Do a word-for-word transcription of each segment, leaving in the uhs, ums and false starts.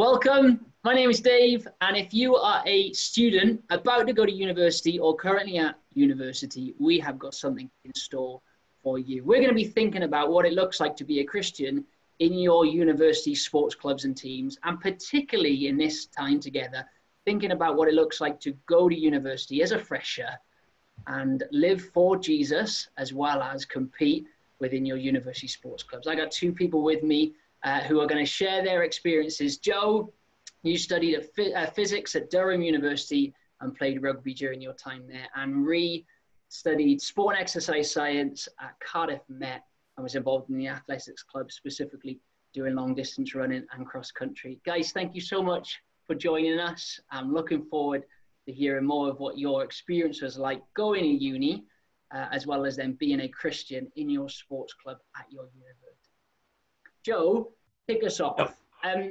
Welcome, my name is Dave, and if you are a student about to go to university or currently at university, we have got something in store for you. We're going to be thinking about what it looks like to be a Christian in your university sports clubs and teams, and particularly in this time together, thinking about what it looks like to go to university as a fresher and live for Jesus as well as compete within your university sports clubs. I got two people with me Uh, who are going to share their experiences. Joe, you studied at ph uh, physics at Durham University and played rugby during your time there. And Rhi studied sport and exercise science at Cardiff Met and was involved in the athletics club, specifically doing long distance running and cross country. Guys, thank you so much for joining us. I'm looking forward to hearing more of what your experience was like going to uni, uh, as well as then being a Christian in your sports club at your university. Joe, kick us off. Um,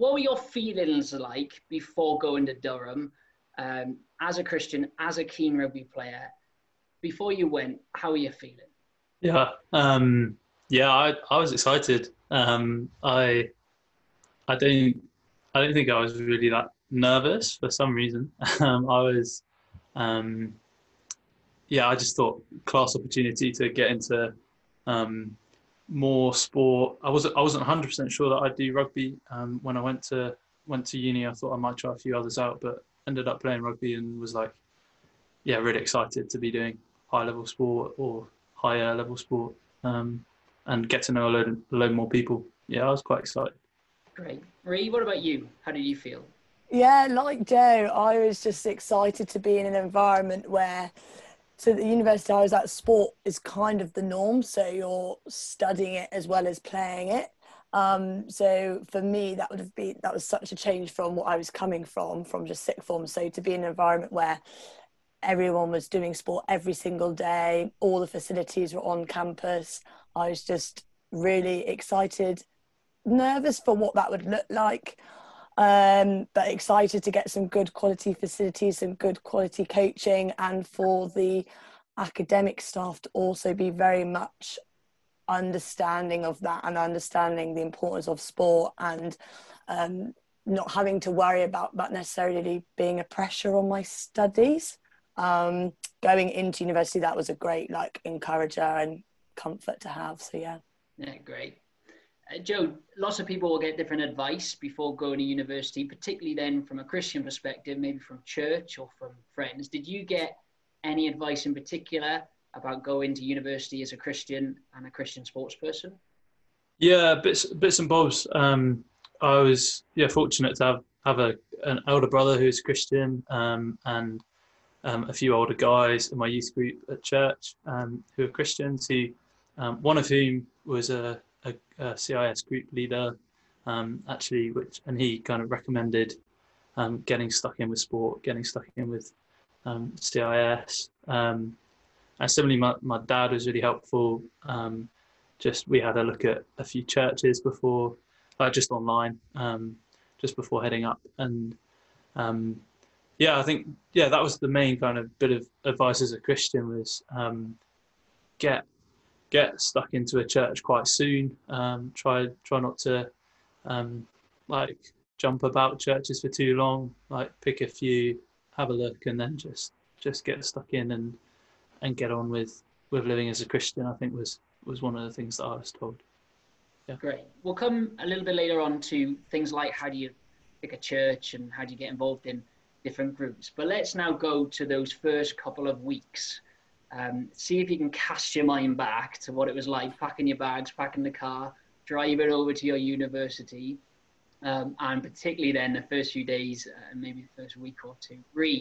what were your feelings like before going to Durham um, as a Christian, as a keen rugby player? Before you went, how were you feeling? Yeah, um, yeah, I, I was excited. Um, I, I don't, I don't think I was really that nervous for some reason. um, I was, um, yeah, I just thought class opportunity to get into. Um, more sport. I wasn't I wasn't one hundred percent sure that I'd do rugby um, when I went to went to uni. I thought I might try a few others out, but ended up playing rugby and was like, yeah, really excited to be doing high level sport or higher level sport um, and get to know a load, a load more people. Yeah, I was quite excited. Great. Rhi, what about you? How did you feel? Yeah, like Joe, I was just excited to be in an environment where so the university I was at, sport is kind of the norm. So you're studying it as well as playing it. Um, so for me, that would have been, that was such a change from what I was coming from, from just sixth form. So to be in an environment where everyone was doing sport every single day, all the facilities were on campus, I was just really excited, nervous for what that would look like. Um, but excited to get some good quality facilities, some good quality coaching, and for the academic staff to also be very much understanding of that and understanding the importance of sport and um, not having to worry about that necessarily being a pressure on my studies. Um, going into university, that was a great like encourager and comfort to have. So yeah. Yeah, great. Uh, Joe, lots of people will get different advice before going to university, particularly then from a Christian perspective, maybe from church or from friends. Did you get any advice in particular about going to university as a Christian and a Christian sports person? Yeah, bits, bits and bobs. Um, I was yeah fortunate to have, have a, an older brother who's Christian um, and um, a few older guys in my youth group at church um, who are Christians, who, um, one of whom was a A, a C I S group leader um, actually, which and he kind of recommended um, getting stuck in with sport, getting stuck in with um, C I S. Um, and similarly, my, my dad was really helpful. Um, just we had a look at a few churches before, like just online, um, just before heading up. And um, yeah, I think yeah that was the main kind of bit of advice as a Christian was um, get. get stuck into a church quite soon. Um, try try not to um, like jump about churches for too long. Like pick a few, have a look, and then just just get stuck in and and get on with with living as a Christian. I think was was one of the things that I was told. Yeah. Great. We'll come a little bit later on to things like how do you pick a church and how do you get involved in different groups. But let's now go to those first couple of weeks. Um, see if you can cast your mind back to what it was like packing your bags, packing the car, driving over to your university, um, and particularly then the first few days, uh, maybe the first week or two. Rhi,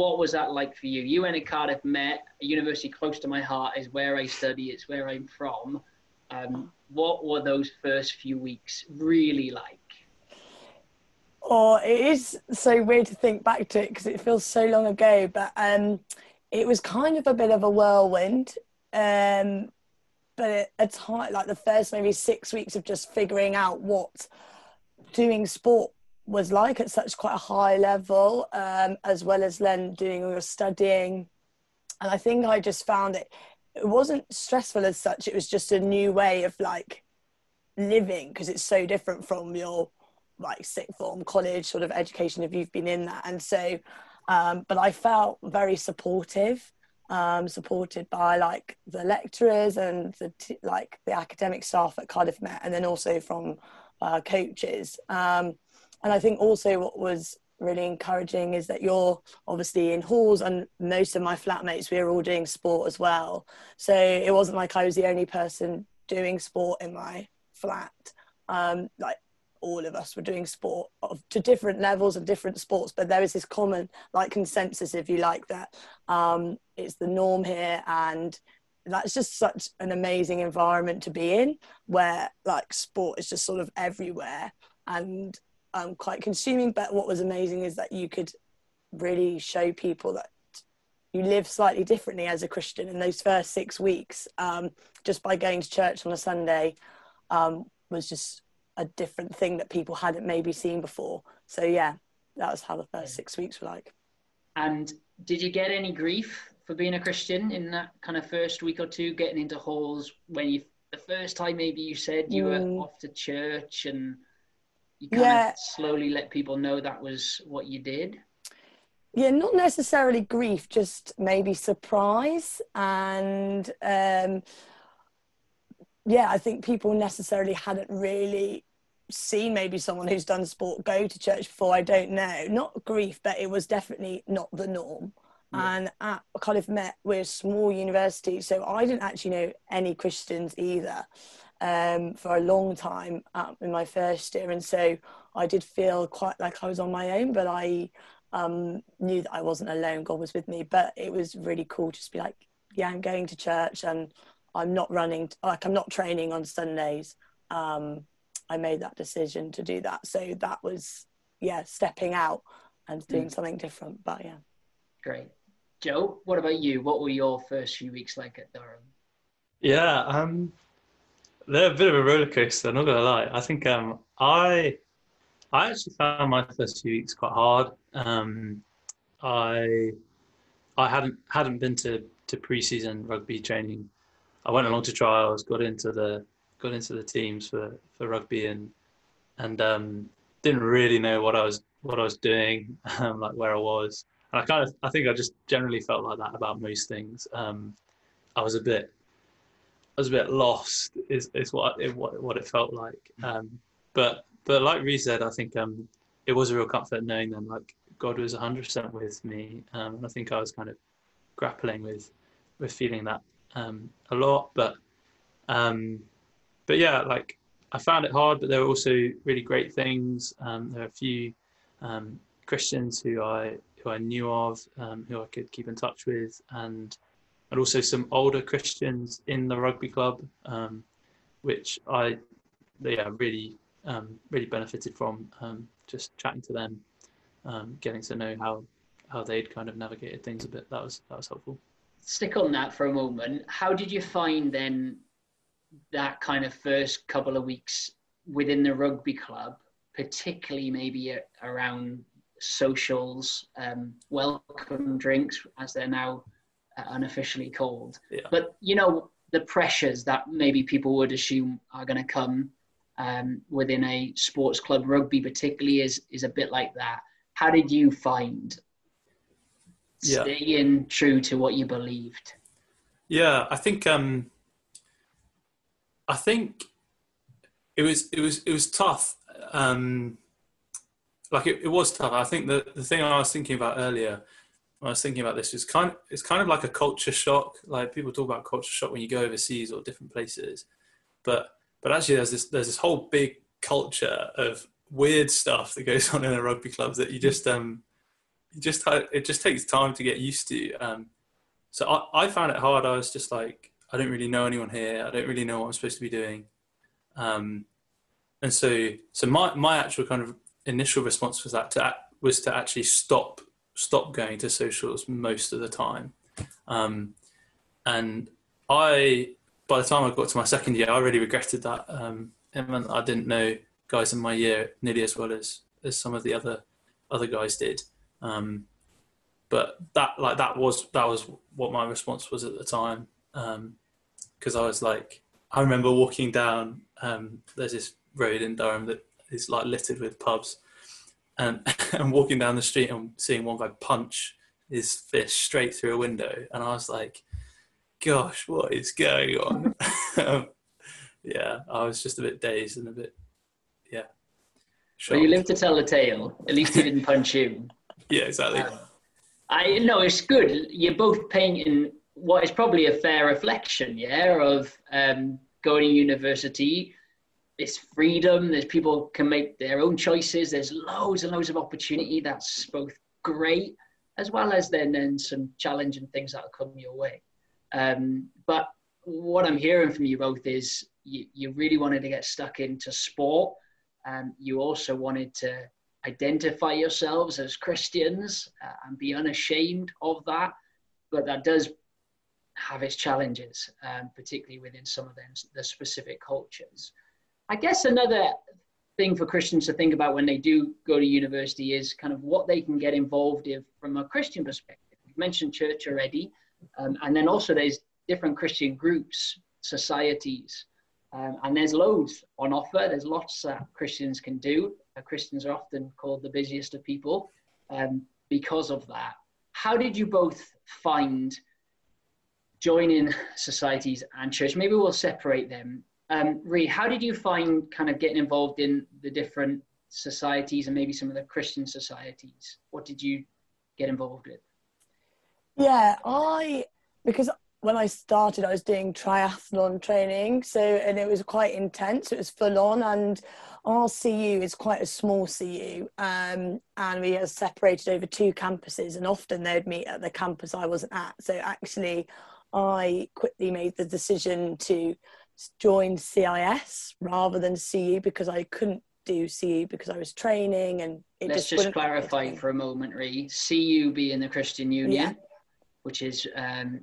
what was that like for you? You went to Cardiff Met, a university close to my heart, is where I study, it's where I'm from. Um, what were those first few weeks really like? Oh, it is so weird to think back to it because it feels so long ago, but um, it was kind of a bit of a whirlwind, um, but a time like the first maybe six weeks of just figuring out what doing sport was like at such quite a high level, um, as well as then doing your studying. And I think I just found it, it wasn't stressful as such. It was just a new way of like living because it's so different from your like sixth form, college sort of education if you've been in that. And so um but I felt very supportive, um supported by like the lecturers and the t like the academic staff at Cardiff Met, and then also from uh, coaches. Um and I think also what was really encouraging is that you're obviously in halls, and most of my flatmates, we were all doing sport as well, so it wasn't like I was the only person doing sport in my flat. Um like all of us were doing sport of, to different levels of different sports, but there is this common like consensus, if you like, that um it's the norm here. And that's just such an amazing environment to be in, where like sport is just sort of everywhere and um quite consuming. But what was amazing is that you could really show people that you live slightly differently as a Christian in those first six weeks, um, just by going to church on a Sunday. Um, was just a different thing that people hadn't maybe seen before. So yeah, that was how the first six weeks were like. And did you get any grief for being a Christian in that kind of first week or two, getting into halls when you, the first time maybe you said you mm. were off to church, and you kind yeah. of slowly let people know that was what you did? Yeah, not necessarily grief, just maybe surprise. And um, yeah, I think people necessarily hadn't really seen maybe someone who's done sport go to church before, I don't know. Not grief, but it was definitely not the norm. Yeah. And at Cardiff Met, we're a small university, so I didn't actually know any Christians either um, for a long time um, in my first year. And so I did feel quite like I was on my own, but I... Um, knew that I wasn't alone, God was with me. But it was really cool just to be like, yeah, I'm going to church, and I'm not running, like I'm not training on Sundays. Um, I made that decision to do that. So that was, yeah, stepping out and doing mm. something different, but yeah. Great. Joe, what about you? What were your first few weeks like at Durham? Yeah, um, they're a bit of a roller coaster, I'm not going to lie. I think um, I... I actually found my first few weeks quite hard. Um, I I hadn't hadn't been to to pre-season rugby training. I went along to trials, got into the got into the teams for, for rugby, and and um, didn't really know what I was what I was doing, um, like where I was. And I kind of I think I just generally felt like that about most things. Um, I was a bit I was a bit lost. Is is what it, what what it felt like. Um, but But like Rhi said, I think um, it was a real comfort knowing then, like, God was one hundred percent with me. Um, and I think I was kind of grappling with with feeling that um, a lot. But, um, but yeah, like, I found it hard, but there were also really great things. Um, there were a few um, Christians who I who I knew of, um, who I could keep in touch with, and, and also some older Christians in the rugby club, um, which I, yeah, really... Um, really benefited from, um, just chatting to them, um, getting to know how how they'd kind of navigated things a bit. That was that was helpful. Stick on that for a moment. How did you find then that kind of first couple of weeks within the rugby club, particularly maybe around socials, um, welcome drinks as they're now unofficially called? Yeah. But you know, the pressures that maybe people would assume are going to come Um, within a sports club, rugby particularly is is a bit like that. How did you find yeah. staying true to what you believed? Yeah, I think um, I think it was it was it was tough. Um, like it, it was tough. I think the the thing I was thinking about earlier, when I was thinking about this, is kind of, it's kind of like a culture shock. Like people talk about culture shock when you go overseas or different places, but But actually, there's this there's this whole big culture of weird stuff that goes on in a rugby club that you just um, you just it just takes time to get used to. Um, so I, I found it hard. I was just like, I don't really know anyone here. I don't really know what I'm supposed to be doing. Um, and so so my my actual kind of initial response was that to was to actually stop stop going to socials most of the time. Um, and I. By the time I got to my second year, I really regretted that. Um, it meant I didn't know guys in my year nearly as well as, as some of the other other guys did. Um, but that like that was that was what my response was at the time, because um, I was like, I remember walking down. Um, there's this road in Durham that is like littered with pubs, and and walking down the street and seeing one guy punch his fist straight through a window, and I was like, gosh, what is going on? um, yeah, I was just a bit dazed and a bit, yeah. Shocked. Well, you live to tell the tale. At least he didn't punch you. Yeah, exactly. Um, I no, it's good. You're both painting what is probably a fair reflection, yeah, of um, going to university. It's freedom. There's people can make their own choices. There's loads and loads of opportunity. That's both great, as well as then, then some challenge and things that'll come your way. Um, but what I'm hearing from you both is you, you really wanted to get stuck into sport. Um, you also wanted to identify yourselves as Christians uh, and be unashamed of that. But that does have its challenges, um, particularly within some of them, the specific cultures. I guess another thing for Christians to think about when they do go to university is kind of what they can get involved in from a Christian perspective. We've mentioned church already. Um, and then also there's different Christian groups, societies, um, and there's loads on offer. There's lots that Christians can do. Uh, Christians are often called the busiest of people um, because of that. How did you both find joining societies and church? Maybe we'll separate them. Um, Rhi, how did you find kind of getting involved in the different societies and maybe some of the Christian societies? What did you get involved with? Yeah, I, because when I started, I was doing triathlon training, so, and it was quite intense, it was full on, and our C U is quite a small C U, um, and we are separated over two campuses, and often they'd meet at the campus I wasn't at, so actually, I quickly made the decision to join C I S rather than C U, because I couldn't do C U because I was training, and it Let's just, just clarify for a moment, Rhi, C U being the Christian Union, yeah. which is um,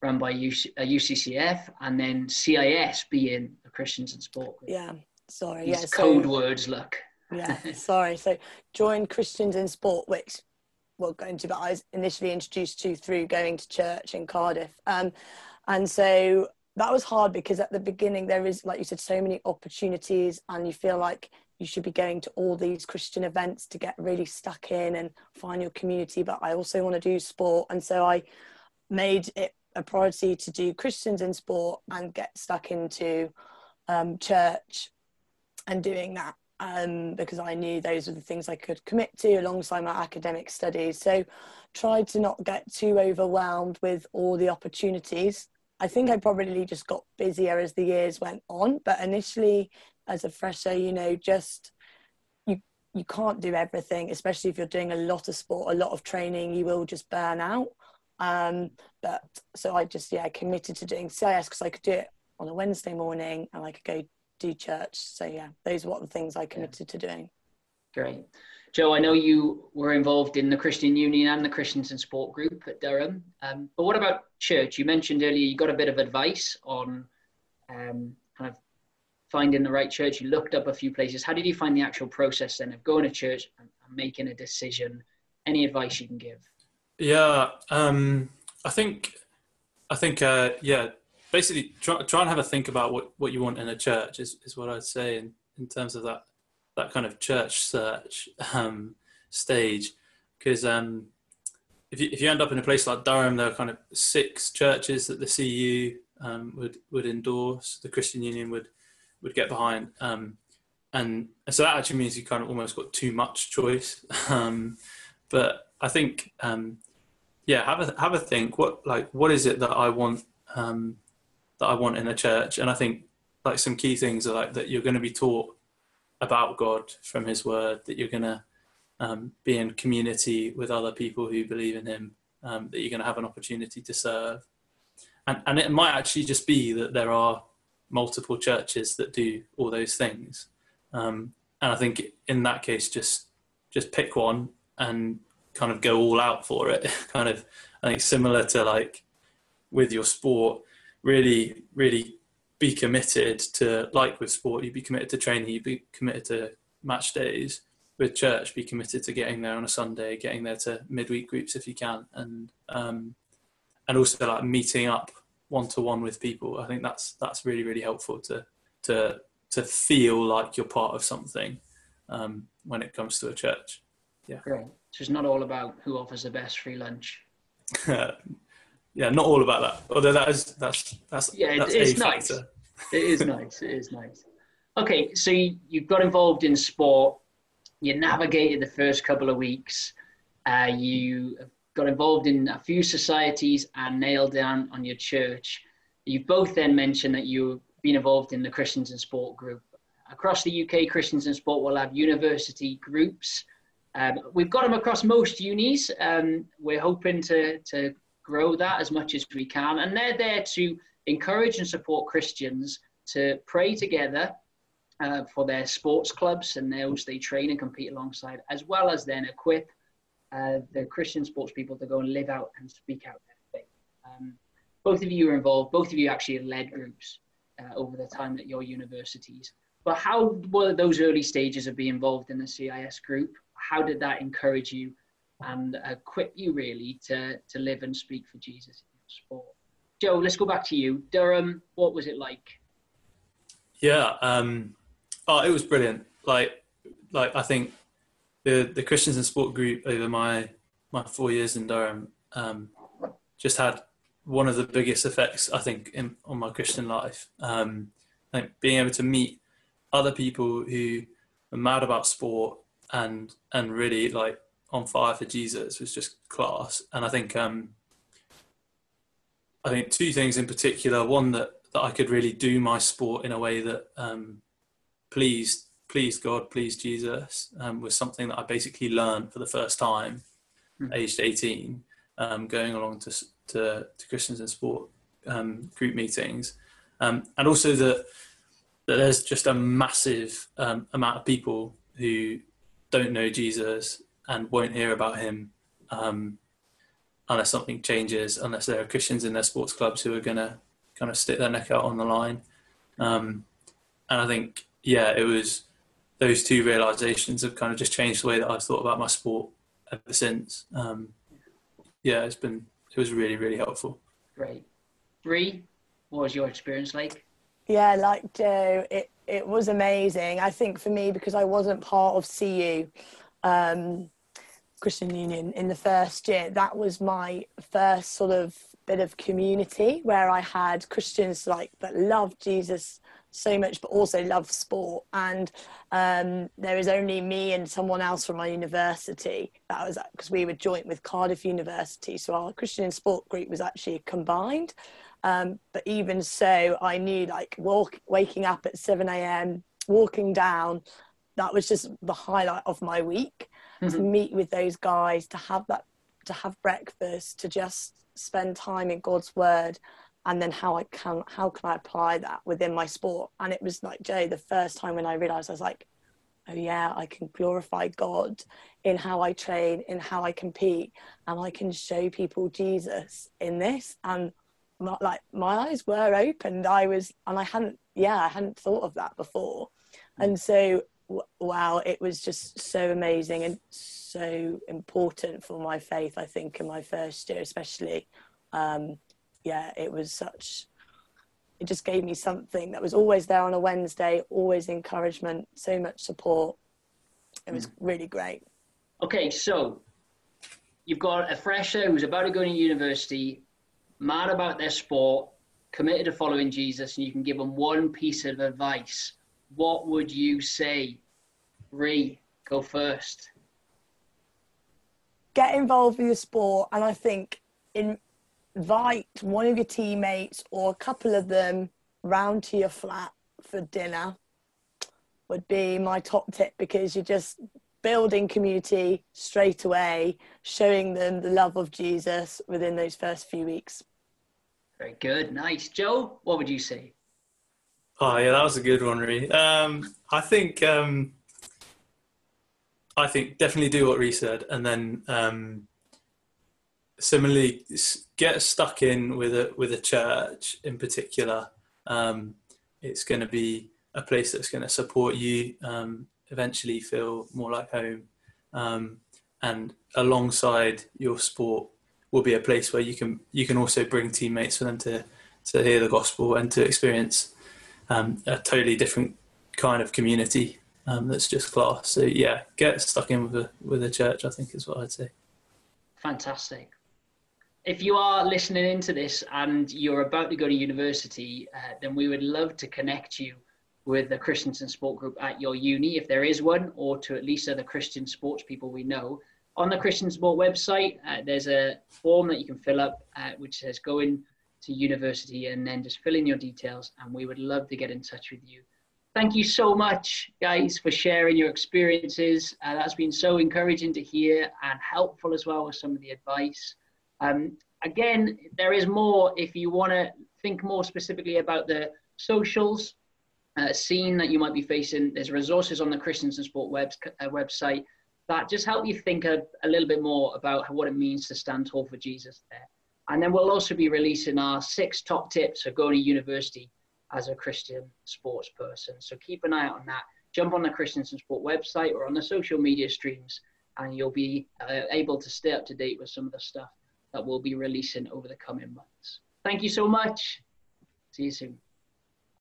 run by U C C F, and then C I S being the Christians in Sport. Yeah, sorry. These yeah, code so, words, look. Yeah, sorry. So join Christians in Sport, which we're going to, but I was initially introduced to through going to church in Cardiff. Um, and so that was hard because at the beginning there is, like you said, so many opportunities and you feel like you should be going to all these Christian events to get really stuck in and find your community. But I also want to do sport. And so I made it a priority to do Christians in Sport and get stuck into um, church and doing that um, because I knew those were the things I could commit to alongside my academic studies. So tried to not get too overwhelmed with all the opportunities. I think I probably just got busier as the years went on, but initially as a fresher, you know, just you you can't do everything, especially if you're doing a lot of sport, a lot of training, you will just burn out. Um, but so I just, yeah, committed to doing C I S because I could do it on a Wednesday morning and I could go do church. So yeah, those were the things I committed yeah. to doing. Great. Joe, I know you were involved in the Christian Union and the Christians in Sport group at Durham. Um, but what about church? You mentioned earlier you got a bit of advice on um, kind of finding the right church. You looked up a few places. How did you find the actual process then of going to church and, and making a decision? Any advice you can give? Yeah, um, I think, I think, uh, yeah, basically try, try and have a think about what, what you want in a church is, is what I'd say in, in terms of that, that kind of church search um, stage. Because um, if, you, if you end up in a place like Durham, there are kind of six churches that the C U um, would, would endorse, the Christian Union would would get behind, um, and so that actually means you kind of almost got too much choice. Um, but I think, um, yeah, have a have a think. What like what is it that I want um, that I want in a church? And I think like some key things are like that you're going to be taught about God from His Word, that you're going to um, be in community with other people who believe in Him, um, that you're going to have an opportunity to serve, and and it might actually just be that there are multiple churches that do all those things, um, and I think in that case just just pick one and kind of go all out for it. Kind of, I think similar to like with your sport, really really be committed to, like with sport you'd be committed to training, you'd be committed to match days. With church, be committed to getting there on a Sunday, getting there to midweek groups if you can, and um, and also like meeting up one-to-one with people. I think that's that's really really helpful to to to feel like you're part of something, um, when it comes to a church. Yeah. Great. So it's not all about who offers the best free lunch. Yeah, not all about that. Although that is, that's, that's, yeah, that's it's nice. It is nice. It is nice. Okay. So you, you got involved in sport. You navigated the first couple of weeks. Uh, you got involved in a few societies and nailed down on your church. You both then mentioned that you've been involved in the Christians in Sport group. Across the U K, Christians in Sport will have university groups. Um, we've got them across most unis. Um, we're hoping to, to grow that as much as we can. And they're there to encourage and support Christians to pray together uh, for their sports clubs and those they train and compete alongside, as well as then equip uh, the Christian sports people to go and live out and speak out their faith. Um, both of you are involved. Both of you actually led groups uh, over the time at your universities. But how were those early stages of being involved in the C I S group? How did that encourage you and equip you really to, to live and speak for Jesus in sport? Joe, let's go back to you. Durham, what was it like? Yeah, um, oh, it was brilliant. Like, like I think the, the Christians in Sport group over my, my four years in Durham um, just had one of the biggest effects, I think, in, on my Christian life. Um, I think being able to meet other people who are mad about sport and and really like on fire for Jesus was just class. And I think um, I think two things in particular. One, that, that I could really do my sport in a way that um, pleased pleased God, pleased Jesus, um, was something that I basically learned for the first time, mm-hmm. aged eighteen, um, going along to, to to Christians in Sport um, group meetings, um, and also that that there's just a massive um, amount of people who don't know Jesus and won't hear about him um, unless something changes, unless there are Christians in their sports clubs who are going to kind of stick their neck out on the line. Um, and I think, yeah, it was those two realizations have kind of just changed the way that I've thought about my sport ever since. Um, yeah, it's been, it was really, really helpful. Great. Rhi, what was your experience like? Yeah, like Joe, it, it was amazing. I think for me, because I wasn't part of C U, um, Christian Union, in the first year, that was my first sort of bit of community where I had Christians like that loved Jesus so much, but also loved sport. And um, there was only me and someone else from my university. That was because we were joint with Cardiff University. So our Christian and Sport group was actually combined. Um, but even so, I knew like walk, waking up at seven a.m, walking down, that was just the highlight of my week, mm-hmm. to meet with those guys, to have that, to have breakfast, to just spend time in God's word. And then how I can, how can I apply that within my sport? And it was like, Joe, the first time when I realised, I was like, oh yeah, I can glorify God in how I train, in how I compete, and I can show people Jesus in this. And My, like my eyes were opened. I was, and I hadn't, yeah, I hadn't thought of that before. And so, w- wow, it was just so amazing and so important for my faith, I think, in my first year, especially. Um, yeah, it was such, it just gave me something that was always there on a Wednesday, always encouragement, so much support. It was mm. really great. Okay, so you've got a fresher who's about to go to university, mad about their sport, committed to following Jesus, and you can give them one piece of advice. What would you say? Rhi, go first. Get involved with your sport, and I think invite one of your teammates or a couple of them round to your flat for dinner would be my top tip, because you're just building community straight away, showing them the love of Jesus within those first few weeks. Very good. Nice. Joe, what would you say? Oh, yeah, that was a good one, Rhi. Um, I think um, I think definitely do what Rhi said. And then um, similarly, get stuck in with a, with a church in particular. Um, it's going to be a place that's going to support you, um, eventually feel more like home. Um, and alongside your sport will be a place where you can you can also bring teammates for them to, to hear the gospel and to experience um, a totally different kind of community um, that's just class. So yeah, get stuck in with a, with a church, I think is what I'd say. Fantastic. If you are listening into this and you're about to go to university, uh, then we would love to connect you with the Christians in Sport group at your uni, if there is one, or to at least other Christian sports people we know. On the Christian Sport website, uh, there's a form that you can fill up, uh, which says go in to university and then just fill in your details, and we would love to get in touch with you. Thank you so much, guys, for sharing your experiences. Uh, that's been so encouraging to hear and helpful as well with some of the advice. Um, again, there is more if you want to think more specifically about the socials uh, scene that you might be facing. There's resources on the Christians in Sport web, uh, website that just help you think a, a little bit more about what it means to stand tall for Jesus there. And then we'll also be releasing our six top tips of going to university as a Christian sports person. So keep an eye out on that. Jump on the Christians in Sport website or on the social media streams, and you'll be uh, able to stay up to date with some of the stuff that we'll be releasing over the coming months. Thank you so much. See you soon.